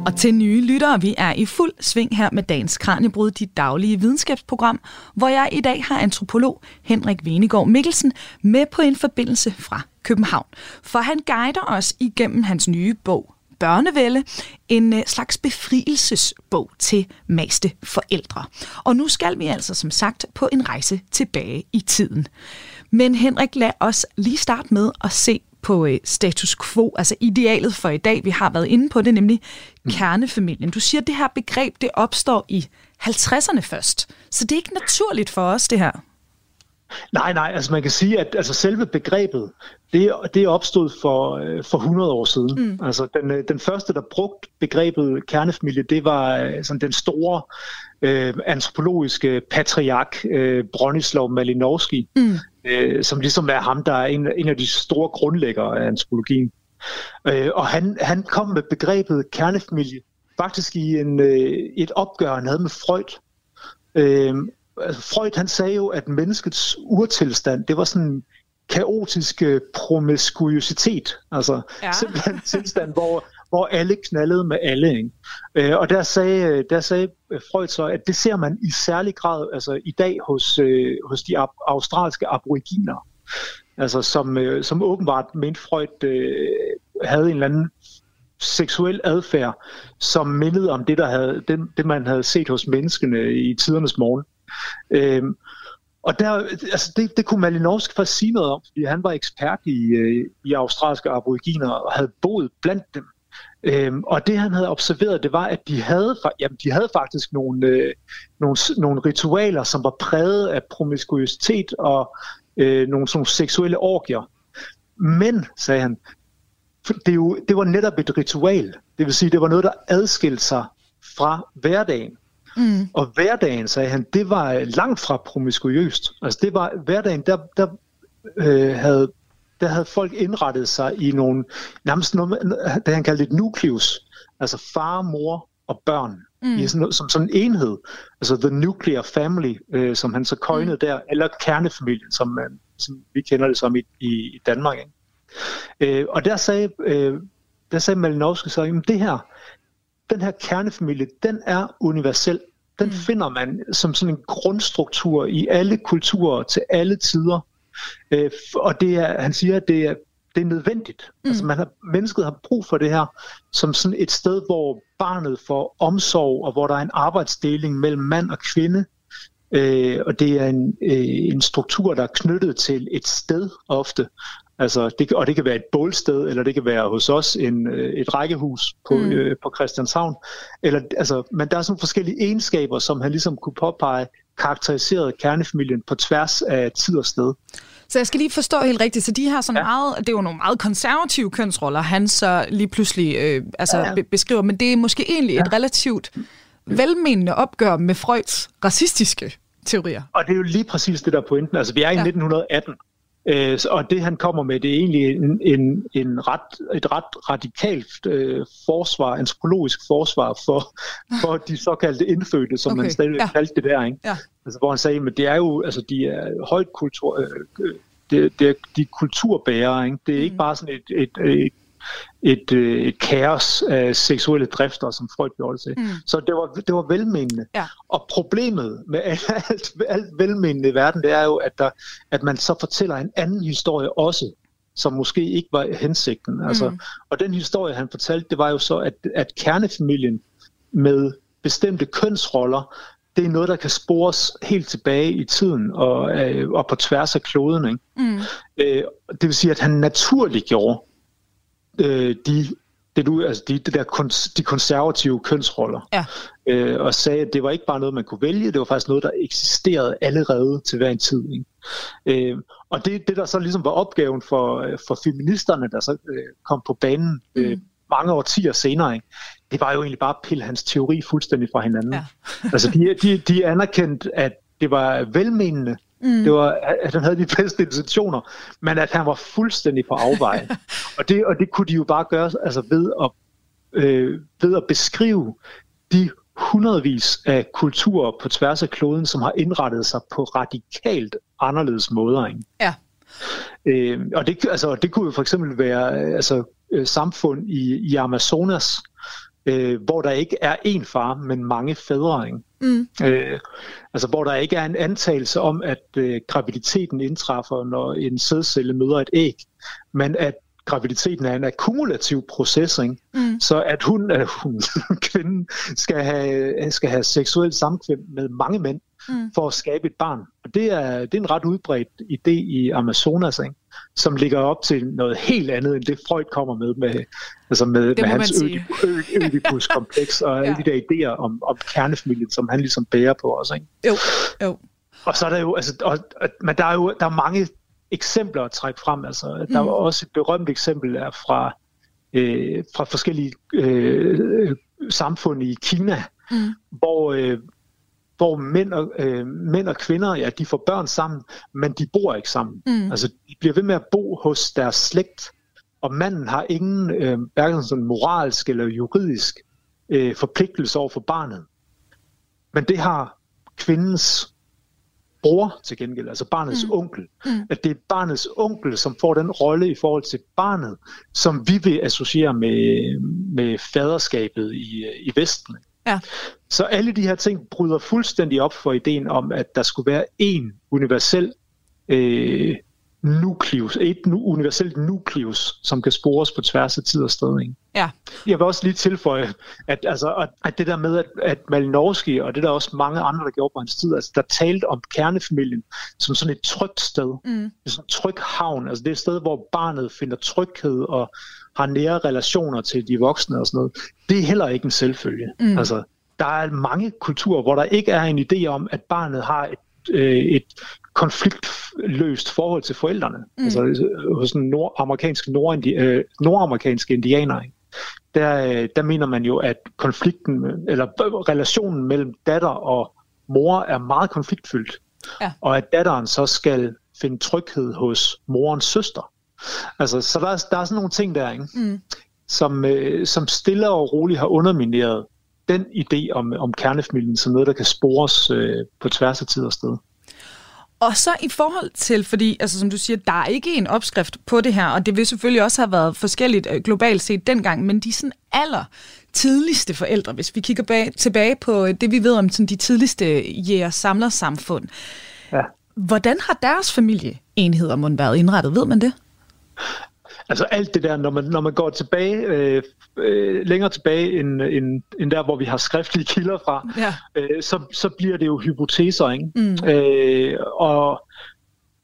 Og til nye lyttere, vi er i fuld sving her med dagens Kraniebrud, dit daglige videnskabsprogram, hvor jeg i dag har antropolog Henrik Hvenegaard Mikkelsen med på en forbindelse fra København. For han guider os igennem hans nye bog, Børnevælde, en slags befrielsesbog til maste forældre. Og nu skal vi altså som sagt på en rejse tilbage i tiden. Men Henrik, lad os lige starte med at se på status quo, altså idealet for i dag. Vi har været inde på det, nemlig kernefamilien. Du siger, at det her begreb, det opstår i halvtredserne først. Så det er ikke naturligt for os, det her. Nej, nej, altså man kan sige, at altså selve begrebet, det, det opstod for, for hundrede år siden. Mm. Altså den, den første, der brugte begrebet kernefamilie, det var sådan den store øh, antropologiske patriark øh, Bronisław Malinowski, mm. øh, som ligesom er ham, der er en, en af de store grundlæggere af antropologien. Øh, og han, han kom med begrebet kernefamilie faktisk i en, øh, et opgør, han havde med Freud. Øh, Freud han sagde jo, at menneskets urtilstand, det var sådan en kaotisk promiskuitet, altså ja. Simpelthen en tilstand, hvor, hvor alle knaldede med alle. Ikke? Og der sagde, der sagde Freud så, at det ser man i særlig grad altså i dag hos, hos de australske aboriginer, altså som, som åbenbart mente Freud havde en eller anden seksuel adfærd, som mindede om det, der havde, det, det man havde set hos menneskene i tidernes morgen. Øhm, og der, altså det, det kunne Malinowski faktisk sige noget om, fordi han var ekspert i, øh, i australske aboriginer og havde boet blandt dem. Øhm, og det han havde observeret, det var, at de havde, jamen, de havde faktisk nogle, øh, nogle, nogle ritualer, som var præget af promiskuitet og øh, nogle, nogle seksuelle orgier. Men, sagde han, det, jo, det var netop et ritual. Det vil sige, det var noget, der adskilte sig fra hverdagen. Mm. Og hverdagen, sagde han, det var langt fra promiskuøst. Altså det var hverdagen, der, der, øh, havde, der havde folk indrettet sig i nogle, nærmest noget, det han kaldte et nucleus, altså far, mor og børn, mm. i sådan, som sådan en enhed. Altså the nuclear family, øh, som han så coinede mm. der, eller kernefamilien, som, som vi kender det som i, i Danmark. Ikke? Øh, og der sagde, øh, der sagde Malinowski så, jamen det her, den her kernefamilie, den er universel. Den mm. finder man som sådan en grundstruktur i alle kulturer til alle tider. Øh, og det er, han siger, at det er, det er nødvendigt. Mm. Altså man har, mennesket har brug for det her som sådan et sted, hvor barnet får omsorg, og hvor der er en arbejdsdeling mellem mand og kvinde. Øh, og det er en, øh, en struktur, der er knyttet til et sted ofte. Altså det, og det kan være et bålsted, eller det kan være hos os en, et rækkehus på, mm. øh, på Christianshavn. Eller, altså, men der er sådan forskellige egenskaber, som han ligesom kunne påpege, karakteriserede kernefamilien på tværs af tid og sted. Så jeg skal lige forstå helt rigtigt, så de har sådan ja. meget, det er jo nogle meget konservative kønsroller, han så lige pludselig øh, altså, ja, ja. Be- beskriver, men det er måske egentlig ja. et relativt velmenende opgør med Freuds racistiske teorier. Og det er jo lige præcis det, der er pointen. Altså vi er i ja. nitten atten. Øh, og det han kommer med, det er egentlig en, en, en ret, et ret radikalt øh, forsvar, antropologisk forsvar for, for de såkaldte indfødte, som okay. man stadigvæk ja. kaldte det der, ikke? Ja. Altså, hvor han sagde, men det er jo, altså de er højt kultur, øh, det, det er, de er kulturbærere, ikke? Det er ikke mm. bare sådan et, et, et, et, et, et kaos af seksuelle drifter, som Freud gjorde det til. Mm. Så det var, det var velmenende. Ja. Og problemet med alt, alt velmenende i verden, det er jo, at, der, at man så fortæller en anden historie også, som måske ikke var hensigten. Altså, mm. og den historie, han fortalte, det var jo så, at, at kernefamilien med bestemte kønsroller, det er noget, der kan spores helt tilbage i tiden og, øh, og på tværs af kloden. Ikke? Mm. Øh, det vil sige, at han naturligt gjorde Øh, de, det du, altså de, det der kons, de konservative kønsroller ja. øh, og sagde, at det var ikke bare noget, man kunne vælge, det var faktisk noget, der eksisterede allerede til hver en tid, ikke? Øh, og det, det der så ligesom var opgaven for, for feministerne, der så øh, kom på banen øh, mm. mange årtier senere, ikke? Det var jo egentlig bare at pille hans teori fuldstændig fra hinanden. Ja. altså de, de, de anerkendte, at det var velmenende. Mm. Det var, at han havde de bedste intentioner, men at han var fuldstændig på afveje. og, det, og det kunne de jo bare gøre altså ved, at, øh, ved at beskrive de hundredvis af kulturer på tværs af kloden, som har indrettet sig på radikalt anderledes måder. Ikke? Ja. Øh, og det, altså, det kunne jo for eksempel være altså, øh, samfund i, i Amazonas, øh, hvor der ikke er én far, men mange fædre. Ikke? Mm. Øh, altså hvor der ikke er en antagelse om, at øh, graviditeten indtræffer, når en sædcelle møder et æg, men at graviditeten er en akkumulativ proces, mm. så at hun, at hun kvinden skal have, skal have seksuel samkvem med mange mænd mm. for at skabe et barn. Og det er, det er en ret udbredt idé i Amazonas, ikke? Som ligger op til noget helt andet end det Freud kommer med, med, altså med, med hans Ødipuskompleks og ja. Alle de der idéer om, om kernefamilien, som han ligesom bærer på os. Ikke? Jo, jo. Og så er der jo, altså, og, men der er jo der er mange eksempler at trække frem. Altså, der var mm. også et berømt eksempel er fra, øh, fra forskellige øh, samfund i Kina, mm. hvor, øh, hvor mænd, og, øh, mænd og kvinder, ja, de får børn sammen, men de bor ikke sammen. Mm. Altså, de bliver ved med at bo hos deres slægt, og manden har ingen øh, hverken sådan moralsk eller juridisk øh, forpligtelse over for barnet. Men det har kvindens bror til gengæld, altså barnets mm. onkel. Mm. At det er barnets onkel, som får den rolle i forhold til barnet, som vi vil associere med, med faderskabet i, i Vesten. Ja. Så alle de her ting bryder fuldstændig op for ideen om, at der skulle være én universel øh, nukleus, et universelt nukleus, som kan spores på tværs af tid og sted. Ikke? Ja. Jeg vil også lige tilføje, at, altså, at det der med, at, at Malinowski, og det der også mange andre, der gjorde på hans tid, altså, der talte om kernefamilien som sådan et trygt sted, mm. sådan et tryg havn, altså det er et sted, hvor barnet finder tryghed og har nære relationer til de voksne og sådan noget. Det er heller ikke en selvfølge. Mm. Altså, der er mange kulturer, hvor der ikke er en idé om, at barnet har et et konfliktløst forhold til forældrene, mm. altså hos nordamerikanske, nordindi, øh, nordamerikanske indianere. Der, der mener man jo, at konflikten, eller relationen mellem datter og mor er meget konfliktfyldt, ja. Og at datteren så skal finde tryghed hos morens søster. Altså, så der er, der er sådan nogle ting der, ikke? Mm. Som, øh, som stille og roligt har undermineret den idé om, om kernefamilien som noget, der kan spores øh, på tværs af tid og sted. Og så i forhold til, fordi altså, som du siger, der er ikke en opskrift på det her, og det vil selvfølgelig også have været forskelligt globalt set dengang, men de sådan aller tidligste forældre, hvis vi kigger bag, tilbage på det, vi ved om sådan, de tidligste jæger-samler-samfund, ja. Hvordan har deres familieenheder mon været indrettet? Ved man det? Altså alt det der, når man, når man går tilbage, øh, øh, længere tilbage end, end, end der, hvor vi har skriftlige kilder fra, ja. øh, så, så bliver det jo hypoteser, ikke? Mm. Øh, og,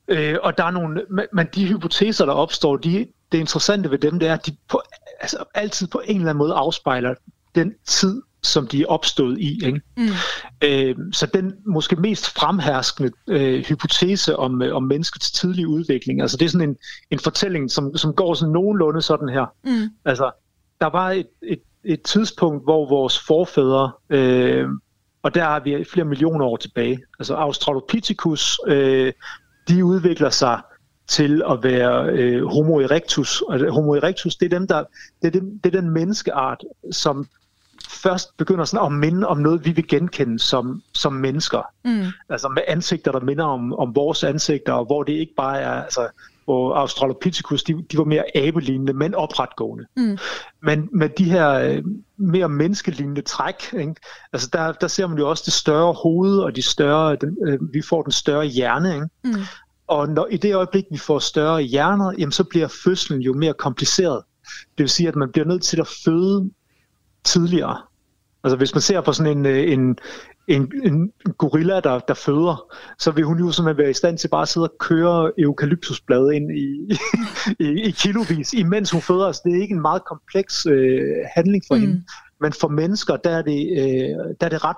øh, og der er nogle, men de hypoteser, der opstår, de, det interessante ved dem, det er, at de på, altså, altid på en eller anden måde afspejler den tid, som de er opstået i. Ikke? Mm. Øh, så den måske mest fremherskende øh, hypotese om, øh, om menneskets tidlige udvikling, altså det er sådan en, en fortælling, som, som går sådan nogenlunde sådan her. Mm. Altså, der var et, et, et tidspunkt, hvor vores forfædre, øh, og der er vi flere millioner år tilbage, altså Australopithecus, øh, de udvikler sig til at være øh, Homo erectus. Altså, Homo erectus, det er, dem, der, det, er den, det er den menneskeart, som først begynder sådan at minde om noget, vi vil genkende som, som mennesker. Mm. Altså med ansigter, der minder om, om vores ansigter, og hvor det ikke bare er, altså, hvor Australopithecus, de, de var mere abelignende, men opretgående. Mm. Men med de her mere menneskelignende træk, ikke? Altså der, der ser man jo også det større hoved, og de større, den, øh, vi får den større hjerne, ikke? Mm. Og når, i det øjeblik, vi får større hjerner, jamen, så bliver fødslen jo mere kompliceret. Det vil sige, at man bliver nødt til at føde tidligere. Altså hvis man ser på sådan en, en, en, en gorilla, der, der føder, så vil hun jo simpelthen være i stand til bare at sidde og køre eukalyptusblade ind i, i, i kilovis, imens hun føder. Så det er ikke en meget kompleks øh, handling for mm. hende. Men for mennesker, der er det, øh, der er det ret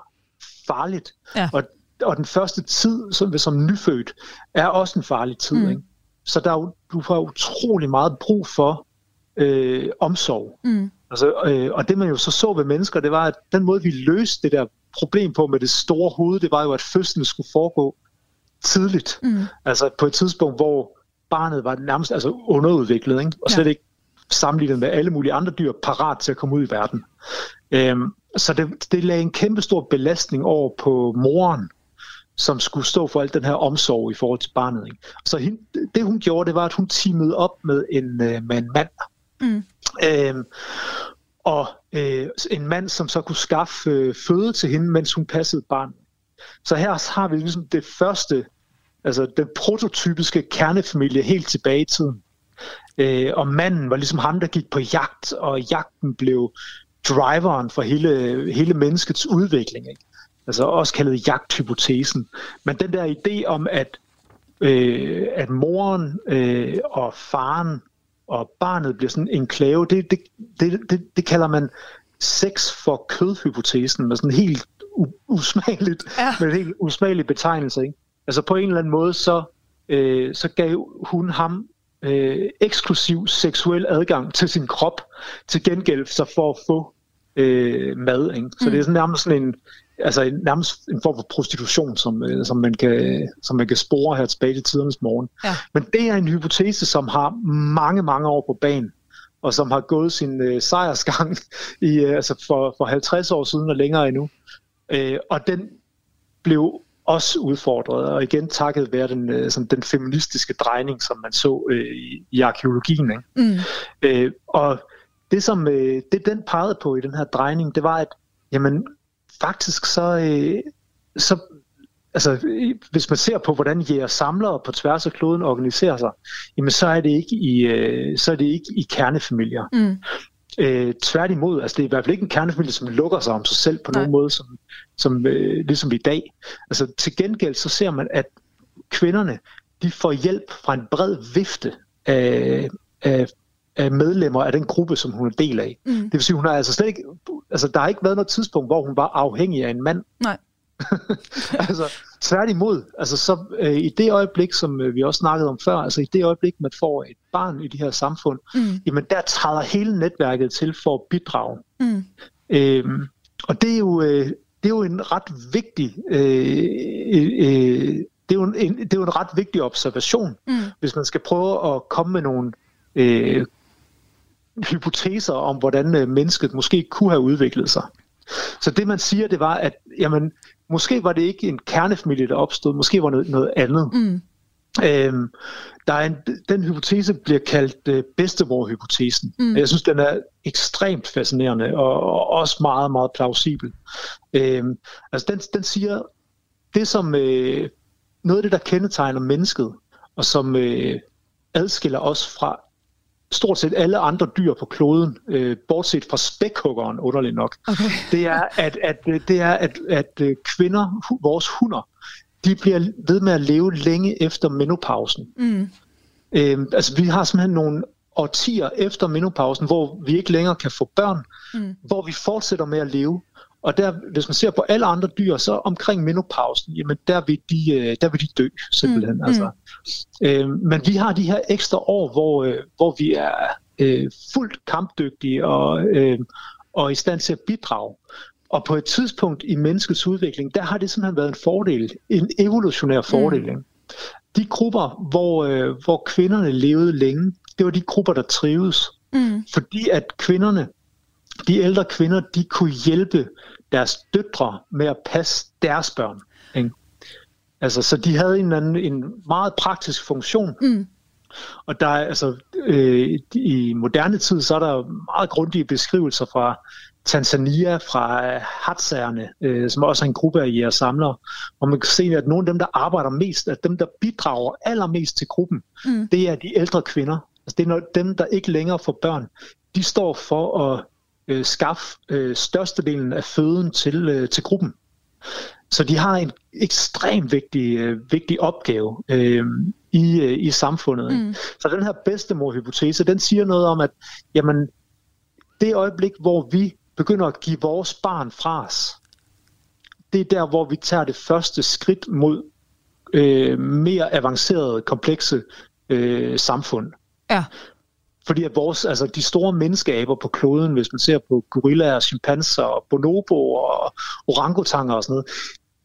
farligt. Ja. Og, og den første tid som, som nyfødt er også en farlig tid. Mm. Ikke? Så der er, du får utrolig meget brug for øh, omsorg. Mm. Altså, øh, og det man jo så så ved mennesker, det var, at den måde, vi løste det der problem på med det store hoved, det var jo, at fødslen skulle foregå tidligt. Mm. Altså på et tidspunkt, hvor barnet var nærmest altså underudviklet, ikke? Og slet ja. Ikke sammenlignet med alle mulige andre dyr, parat til at komme ud i verden. Øhm, så det, det lagde en kæmpe stor belastning over på moren, som skulle stå for al den her omsorg i forhold til barnet. Ikke? Så hende, det hun gjorde, det var, at hun teamede op med en, med en mand. Mm. Øhm, og øh, en mand, som så kunne skaffe øh, føde til hende, mens hun passede barnet. Så her har vi ligesom det første, altså den prototypiske kernefamilie helt tilbage i tiden. Øh, og manden var ligesom ham, der gik på jagt, og jagten blev driveren for hele, hele menneskets udvikling, ikke? Altså også kaldet jagthypotesen. Men den der idé om, at, øh, at moren øh, og faren og barnet bliver sådan en klave, det, det, det, det, det kalder man sex for kødhypotesen, med sådan en helt usmageligt, ja. Med en helt usmagelig betegnelse, ikke? Altså på en eller anden måde, så, øh, så gav hun ham øh, eksklusiv seksuel adgang til sin krop, til gengæld så for at få øh, mad, ikke? Så mm. det er sådan nærmest sådan en, altså en, nærmest en form for prostitution, som, øh, som, man kan, som man kan spore her tilbage til tidernes morgen. Ja. Men det er en hypotese, som har mange, mange år på banen, og som har gået sin øh, sejrsgang i, øh, altså for, for halvtreds år siden og længere endnu. Øh, og den blev også udfordret, og igen takket være den, øh, sådan den feministiske drejning, som man så øh, i, i arkeologien. Ikke? Mm. Øh, og det, som øh, det, den pegede på i den her drejning, det var, at jamen, faktisk så, øh, så altså, hvis man ser på, hvordan jæger samlere på tværs af kloden organiserer sig, jamen, så er det ikke i, øh, så er det ikke i kernefamilier. Mm. Øh, tværtimod, altså det er i hvert fald ikke en kernefamilie, som lukker sig om sig selv på nogen måde, som, som, øh, ligesom i dag. Altså til gengæld så ser man, at kvinderne, de får hjælp fra en bred vifte af, af, af medlemmer af den gruppe, som hun er del af. Mm. Det vil sige, hun har altså slet ikke, altså der har ikke været noget tidspunkt, hvor hun var afhængig af en mand. Nej. Altså tværtimod, altså så øh, i det øjeblik, som øh, vi også snakkede om før, altså i det øjeblik, man får et barn i de her samfund, mm. jamen der træder hele netværket til for at bidrage. Mm. Øhm, og det er jo øh, det er jo en ret vigtig øh, øh, det er jo en det er jo en ret vigtig observation, mm. hvis man skal prøve at komme med nogle øh, hypoteser om, hvordan øh, mennesket måske kunne have udviklet sig. Så det man siger, det var, at jamen, måske var det ikke en kernefamilie, der opstod, måske var det noget, noget andet. Mm. Øhm, der er en, den hypotese bliver kaldt øh, bedstemor-hypotesen. Mm. Jeg synes, den er ekstremt fascinerende og, og også meget, meget plausibel. Øhm, altså den, den siger, det som øh, noget af det, der kendetegner mennesket, og som øh, adskiller os fra stort set alle andre dyr på kloden, øh, bortset fra spækhuggeren, underligt nok, okay. det er, at, at, det er at, at kvinder, hu, vores hunder, de bliver ved med at leve længe efter menopausen. Mm. Øhm, altså vi har simpelthen nogle årtier efter menopausen, hvor vi ikke længere kan få børn, mm. hvor vi fortsætter med at leve. Og der, hvis man ser på alle andre dyr, så omkring menopausen, jamen der vil de, der vil de dø, simpelthen. Mm. Altså. Øh, men vi har de her ekstra år, hvor, øh, hvor vi er øh, fuldt kampdygtige og, øh, og i stand til at bidrage. Og på et tidspunkt i menneskets udvikling, der har det simpelthen været en fordel, en evolutionær fordel. Mm. De grupper, hvor, øh, hvor kvinderne levede længe, det var de grupper, der trivedes. Mm. Fordi at kvinderne, de ældre kvinder, de kunne hjælpe deres døtre med at passe deres børn. Ikke? Altså, så de havde en, anden, en meget praktisk funktion. Mm. Og der er, altså, øh, i moderne tid, så er der meget grundige beskrivelser fra Tanzania, fra Hadzerne, øh, som også er en gruppe af jægersamlere, hvor man kan se, at nogle af dem, der arbejder mest, at dem, der bidrager allermest til gruppen, mm. det er de ældre kvinder. Altså, det er dem, der ikke længere får børn. De står for at Øh, skaffe øh, størstedelen af føden til, øh, til gruppen. Så de har en ekstremt vigtig, øh, vigtig opgave øh, i, øh, i samfundet. Mm. Så den her bedstemor-hypotese, den siger noget om, at jamen, det øjeblik, hvor vi begynder at give vores barn fra os, det er der, hvor vi tager det første skridt mod øh, mere avancerede, komplekse øh, samfund. Ja. Fordi at vores, altså de store menneskeaber på kloden, hvis man ser på gorillaer, chimpanser og bonoboer og orangutanger og sådan noget,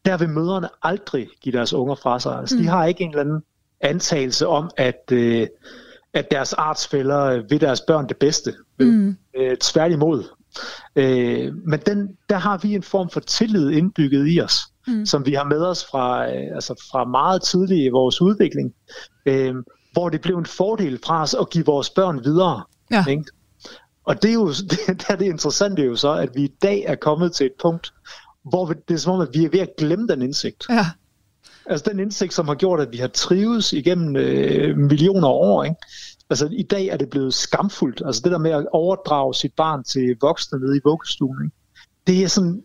der vil mødrene aldrig give deres unger fra sig. Altså, mm. de har ikke en eller anden antagelse om, at, øh, at deres artsfæller vil deres børn det bedste. Mm. Øh, tværtimod. Øh, men den, der har vi en form for tillid indbygget i os, mm. som vi har med os fra, øh, altså fra meget tidlig i vores udvikling. Øh, hvor det blev en fordel fra os at give vores børn videre. Ja. Ikke? Og det er jo det, der er det interessante jo så, at vi i dag er kommet til et punkt, hvor vi, det er som om, at vi er ved at glemme den indsigt. Ja. Altså den indsigt, som har gjort, at vi har trives igennem øh, millioner år, ikke? Altså i dag er det blevet skamfuldt. Altså det der med at overdrage sit barn til voksne nede i vuggestuen, ikke? Det er sådan...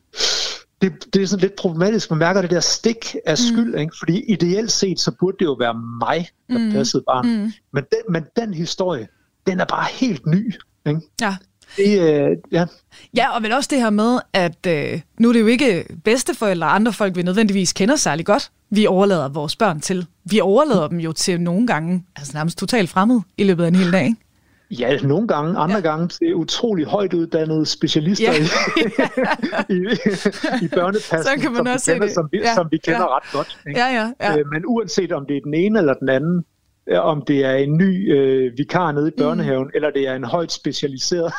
Det, det er sådan lidt problematisk, man mærker det der stik af skyld, mm. ikke? Fordi ideelt set, så burde det jo være mig, der mm. passede barnet. Mm. Men, men den historie, den er bare helt ny. Ikke? Ja. Det, øh, ja. ja, og vel også det her med, at øh, nu er det jo ikke bedsteforældre eller andre folk, vi nødvendigvis kender særlig godt, vi overlader vores børn til. Vi overlader mm. dem jo til nogle gange, altså nærmest totalt fremmed i løbet af en hel dag, ikke? Ja, nogle gange, andre ja. gange til utrolig højt uddannede specialister ja. i, i, i børnepasning, som, kender, som, vi, ja. som vi kender ja. ret godt. Ikke? Ja, ja, ja. Øh, men uanset om det er den ene eller den anden, om det er en ny øh, vikar nede i børnehaven, mm. eller det er en højt specialiseret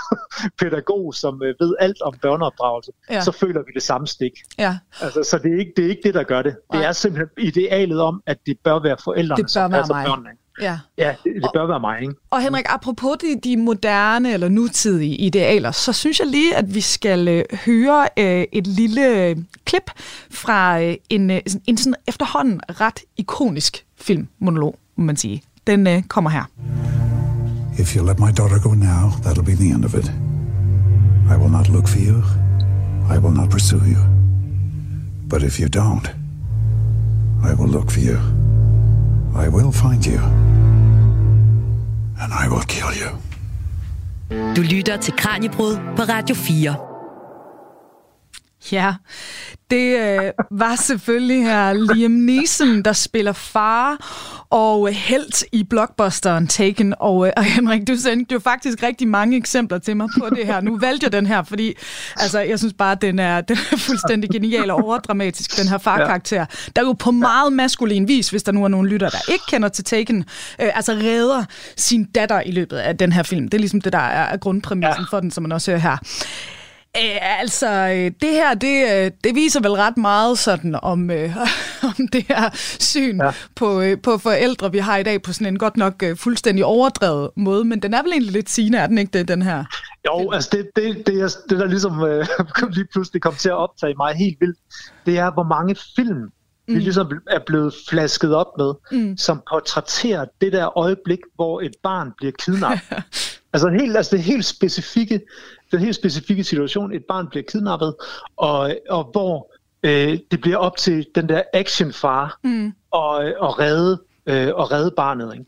pædagog, som øh, ved alt om børneopdragelse, ja. så føler vi det samme stik. Ja. Altså, så det er, ikke, det er ikke det, der gør det. Det er simpelthen idealet om, at det bør være forældrene, som passer børnene. Ja, ja det, det bør og, være mig, ikke? Og Henrik, apropos de, de moderne eller nutidige idealer, så synes jeg lige, at vi skal øh, høre øh, et lille øh, klip fra øh, en, øh, en sådan efterhånden ret ikonisk filmmonolog, må man sige. Den øh, kommer her. If you let my daughter go now, that'll be the end of it. I will not look for you. I will not pursue you. But if you don't, I will look for you. I will find you, and I will kill you. Du lytter til Kraniebrud på Radio fire. Ja, det øh, var selvfølgelig her Liam Neeson, der spiller far og helt i blockbusteren Taken. Og, øh, og Henrik, du sendte jo faktisk rigtig mange eksempler til mig på det her. Nu valgte jeg den her, fordi altså, jeg synes bare, at den er, den er fuldstændig genial og overdramatisk, den her farkarakter. Der er jo på meget maskulin vis, hvis der nu er nogen lytter, der ikke kender til Taken, øh, altså redder sin datter i løbet af den her film. Det er ligesom det, der er grundpræmissen for den, som man også hører her. Æh, altså, det her, det, det viser vel ret meget sådan om, øh, om det her syn ja. på, øh, på forældre, vi har i dag på sådan en godt nok øh, fuldstændig overdrevet måde, men den er vel egentlig lidt sigende, er den ikke det, den her? Jo, altså det, det, det, er, det der ligesom øh, lige pludselig kom til at optage mig helt vildt, det er, hvor mange film vi mm. ligesom er blevet flasket op med, mm. som portrætterer det der øjeblik, hvor et barn bliver kidnappet. Altså, helt, altså det helt specifikke, den helt specifikke situation, et barn bliver kidnappet, og, og hvor øh, det bliver op til den der actionfar mm. og, og, redde, øh, og redde barnet, ikke?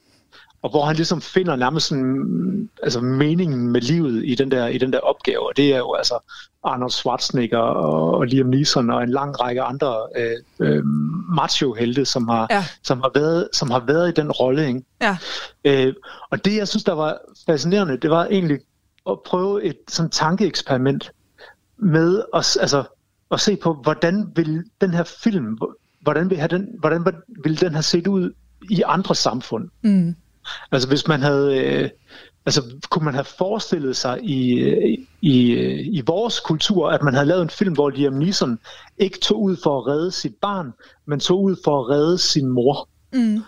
Og hvor han ligesom finder nærmest sådan, altså meningen med livet i den der, i den der opgave, og det er jo altså Arnold Schwarzenegger og Liam Neeson og en lang række andre øh, øh, macho-helte, som har, ja. som, har været, som har været i den rolle, ikke? Ja. Øh, og det, jeg synes, der var fascinerende, det var egentlig at prøve et sådan tankeeksperiment med at, altså, at se på, hvordan vil den her film, hvordan vil, have den, hvordan vil den have set ud i andre samfund? Mm. Altså hvis man havde, øh, altså kunne man have forestillet sig i, i, i vores kultur, at man havde lavet en film, hvor Liam Neeson ikke tog ud for at redde sit barn, men tog ud for at redde sin mor. Mm.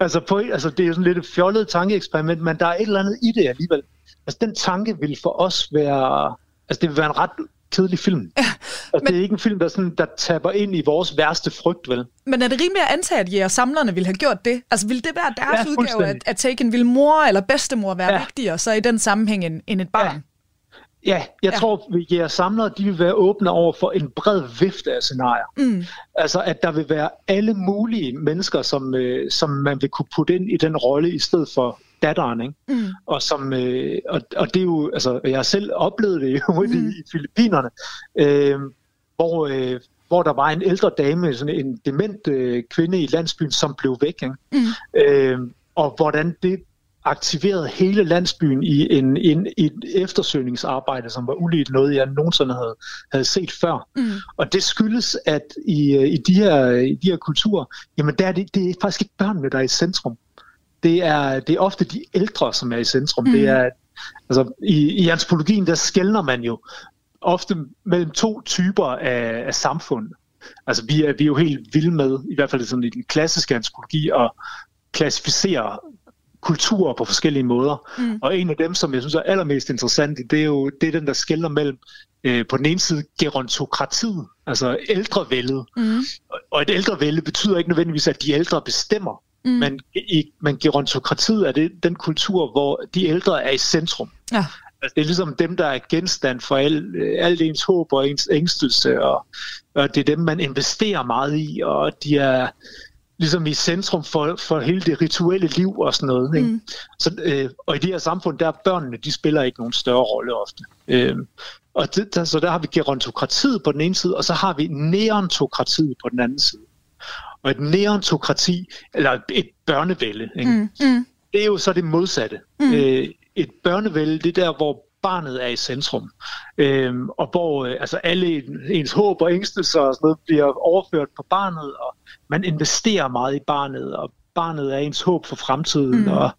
altså, på, altså det er jo sådan lidt et fjollet tankeeksperiment, men der er et eller andet i det alligevel. Altså den tanke ville for os være, altså det ville være en ret kedelig film. Ja, altså, men det er ikke en film, der, sådan, der tapper ind i vores værste frygt, vel? Men er det rimeligt at antage, at jer samlerne ville have gjort det? Altså ville det være deres ja, udgave, at, at Taken ville mor eller bedstemor være ja. vigtigere så i den sammenhæng end, end et barn? Ja, ja jeg ja. tror, at jer samlere de vil være åbne over for en bred vifte af scenarier. Mm. Altså at der vil være alle mulige mennesker, som, øh, som man vil kunne putte ind i den rolle i stedet for datteren, ikke? Mm. Og, som, øh, og, og det er jo, altså jeg har selv oplevet det jo mm. i Filippinerne, øh, hvor, øh, hvor der var en ældre dame, sådan en dement øh, kvinde i landsbyen, som blev væk, ikke? Mm. Øh, og hvordan det aktiverede hele landsbyen i en, en, et eftersøgningsarbejde, som var uligt noget, jeg nogensinde havde, havde set før. Mm. Og det skyldes, at i, i, de, her, i de her kulturer, jamen der er det, det er faktisk ikke børnene, der er i centrum. Det er, det er ofte de ældre, som er i centrum. Mm. Det er, altså, i, i antropologien, der skelner man jo ofte mellem to typer af, af samfund. Altså, vi er, vi er jo helt vilde med, i hvert fald sådan i den klassiske antropologi, at klassificere kulturer på forskellige måder. Mm. Og en af dem, som jeg synes er allermest interessant, det er jo det er den, der skelner mellem øh, på den ene side gerontokratiet, altså ældrevældet. Mm. Og et ældrevælde betyder ikke nødvendigvis, at de ældre bestemmer. Mm. Men, i, men gerontokratiet er det, den kultur, hvor de ældre er i centrum. Ja. Altså, det er ligesom dem, der er genstand for al, alt ens håb og ens ængstelse, og, og det er dem, man investerer meget i, og de er ligesom i centrum for, for hele det rituelle liv og sådan noget. Ikke? Mm. Så, øh, og i det her samfund, der er børnene, de spiller ikke nogen større rolle ofte. Øh, og det, der, så der har vi gerontokratiet på den ene side, og så har vi neontokratiet på den anden side. Og et neontokrati, eller et børnevælde, ikke? Mm. Mm. Det er jo så det modsatte. Mm. Øh, et børnevælde, det er der, hvor barnet er i centrum. Øhm, og hvor øh, altså alle ens håb og ængstelser og sådan noget bliver overført på barnet, og man investerer meget i barnet, og barnet er ens håb for fremtiden. Mm. Og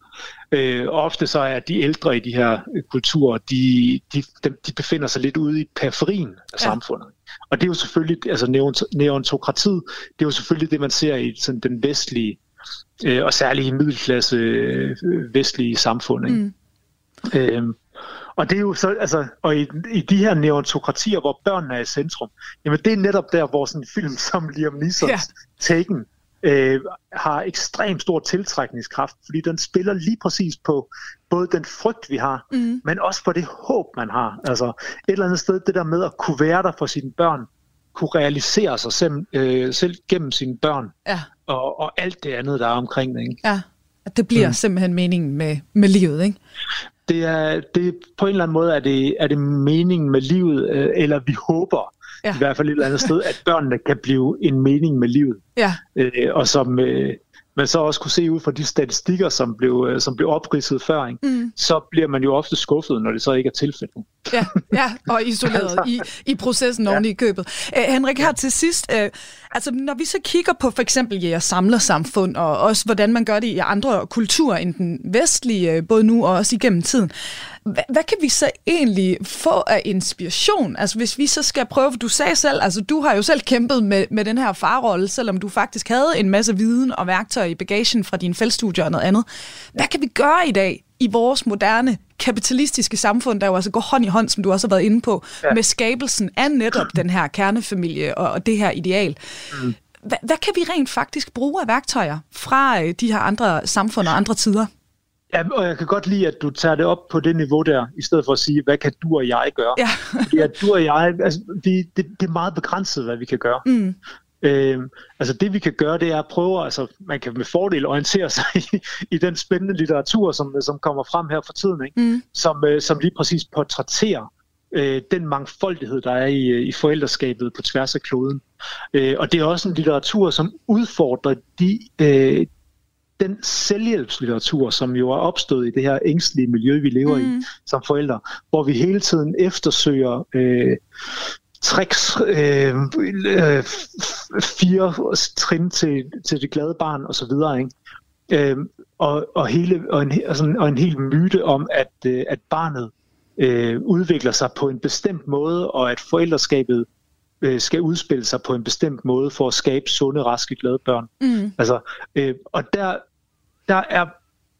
øh, ofte så er de ældre i de her kulturer, de, de, de befinder sig lidt ude i periferien af ja. samfundet. Og det er jo selvfølgelig, altså neontokratiet, det er jo selvfølgelig det, man ser i sådan, den vestlige, øh, og særligt i middelklasse øh, vestlige samfund, ikke? Mm. Øhm, og det er jo så, altså, og i, i de her neontokratier, hvor børnene er i centrum, jamen det er netop der, hvor sådan en film som Liam Neesons yeah. Taken øh, har ekstremt stor tiltrækningskraft, fordi den spiller lige præcis på både den frygt, vi har, mm. men også på det håb, man har. Altså et eller andet sted, det der med at kunne være der for sine børn, kunne realisere sig selv, øh, selv gennem sine børn, ja. og, og alt det andet, der er omkring det. Ikke? Ja, det bliver mm. simpelthen meningen med, med livet, ikke? Det er, det, på en eller anden måde er det, er det meningen med livet, øh, eller vi håber ja. i hvert fald et eller andet sted, at børnene kan blive en mening med livet. Ja. Øh, og som øh, man så også kunne se ud fra de statistikker, som blev, øh, som blev opridset før, ikke? Mm. så bliver man jo ofte skuffet, når det så ikke er tilfældet. Ja, ja, og isoleret i, i processen oven ja. i købet. Æ, Henrik, her til sidst, øh, altså når vi så kigger på for eksempel jeres samlersamfund, og også hvordan man gør det i andre kulturer end den vestlige, både nu og også igennem tiden, hvad, hvad kan vi så egentlig få af inspiration? Altså hvis vi så skal prøve, for du sagde selv, altså du har jo selv kæmpet med, med den her farrolle, selvom du faktisk havde en masse viden og værktøjer i bagagen fra dine feltstudier og noget andet. Hvad kan vi gøre i dag i vores moderne kapitalistiske samfund, der jo altså går hånd i hånd, som du også har været inde på, ja. med skabelsen af netop den her kernefamilie og, og det her ideal. Mm. Hva, hvad kan vi rent faktisk bruge af værktøjer fra øh, de her andre samfund og andre tider? Ja, og jeg kan godt lide, at du tager det op på det niveau der, i stedet for at sige, hvad kan du og jeg gøre? Ja. Fordi at du og jeg, altså, vi, det, det er meget begrænset, hvad vi kan gøre. Mm. Øhm, altså det vi kan gøre, det er at prøve, altså man kan med fordel orientere sig i, i den spændende litteratur, som, som kommer frem her for tiden, ikke? Mm. Som, øh, som lige præcis portrætterer øh, den mangfoldighed, der er i, i forældreskabet på tværs af kloden. Øh, og det er også en litteratur, som udfordrer de, øh, den selvhjælpslitteratur, som jo er opstået i det her ængstlige miljø, vi lever mm. i som forældre, hvor vi hele tiden eftersøger... Øh, tricks, øh, øh, fire trin til, til det glade barn og så videre, ikke? Øh, og, og, hele, og, en, og, sådan, og en hel myte om, at, øh, at barnet øh, udvikler sig på en bestemt måde, og at forældreskabet øh, skal udspille sig på en bestemt måde for at skabe sunde, raske, glade børn. Mm. Altså, øh, og der, der er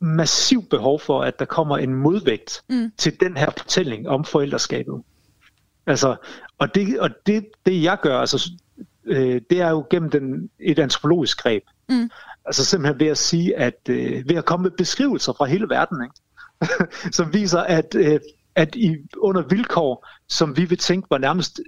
massiv behov for, at der kommer en modvægt mm. til den her fortælling om forældreskabet. Altså, og det, og det, det jeg gør, altså, øh, det er jo gennem den, et antropologisk greb. Mm. Altså simpelthen ved at sige, at øh, ved at komme med beskrivelser fra hele verden, ikke? som viser, at, øh, at i, under vilkår, som vi vil tænke var nærmest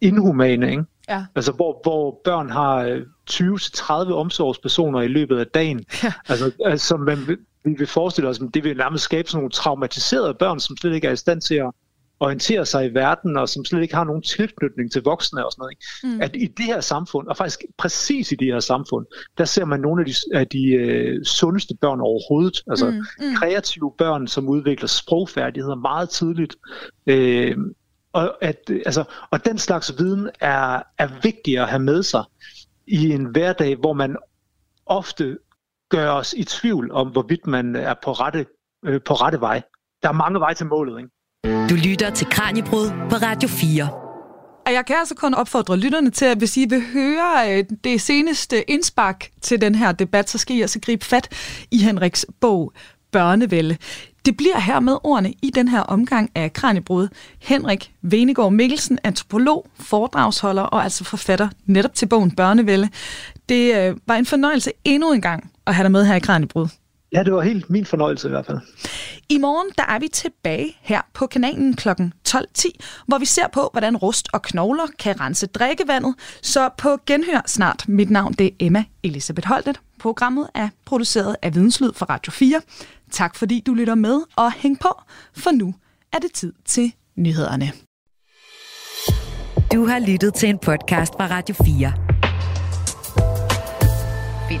inhumane, ikke? Ja. Altså hvor, hvor børn har tyve til tredive omsorgspersoner i løbet af dagen, ja. altså, altså som man, vi vil forestille os, det vil nærmest skabe sådan nogle traumatiserede børn, som slet ikke er i stand til at orienterer sig i verden, og som slet ikke har nogen tilknytning til voksne og sådan noget. Ikke? Mm. At i det her samfund, og faktisk præcis i det her samfund, der ser man nogle af de, af de øh, sundeste børn overhovedet. Altså mm. Mm. kreative børn, som udvikler sprogfærdigheder meget tidligt. Øh, og, at, altså, og den slags viden er, er vigtig at have med sig i en hverdag, hvor man ofte gør os i tvivl om, hvorvidt man er på rette, øh, på rette vej. Der er mange veje til målet, ikke? Du lytter til Kraniebrud på Radio fire. Og jeg kan altså kun opfordre lytterne til, at hvis I vil høre det seneste indspark til den her debat, så skal I altså gribe fat i Henriks bog Børnevælde. Det bliver hermed ordene i den her omgang af Kraniebrud. Henrik Hvenegaard Mikkelsen, antropolog, foredragsholder og altså forfatter netop til bogen Børnevælde. Det øh, var en fornøjelse endnu en gang at have dig med her i Kraniebrud. Ja, det var helt min fornøjelse i hvert fald. I morgen der er vi tilbage her på kanalen klokken tolv ti, hvor vi ser på, hvordan rust og knogler kan rense drikkevandet. Så på genhør snart. Mit navn det er Emma Elisabeth Holtet. Programmet er produceret af Videnslyd for Radio fire. Tak fordi du lytter med, og hæng på, for nu er det tid til nyhederne. Du har lyttet til en podcast fra Radio fire. Find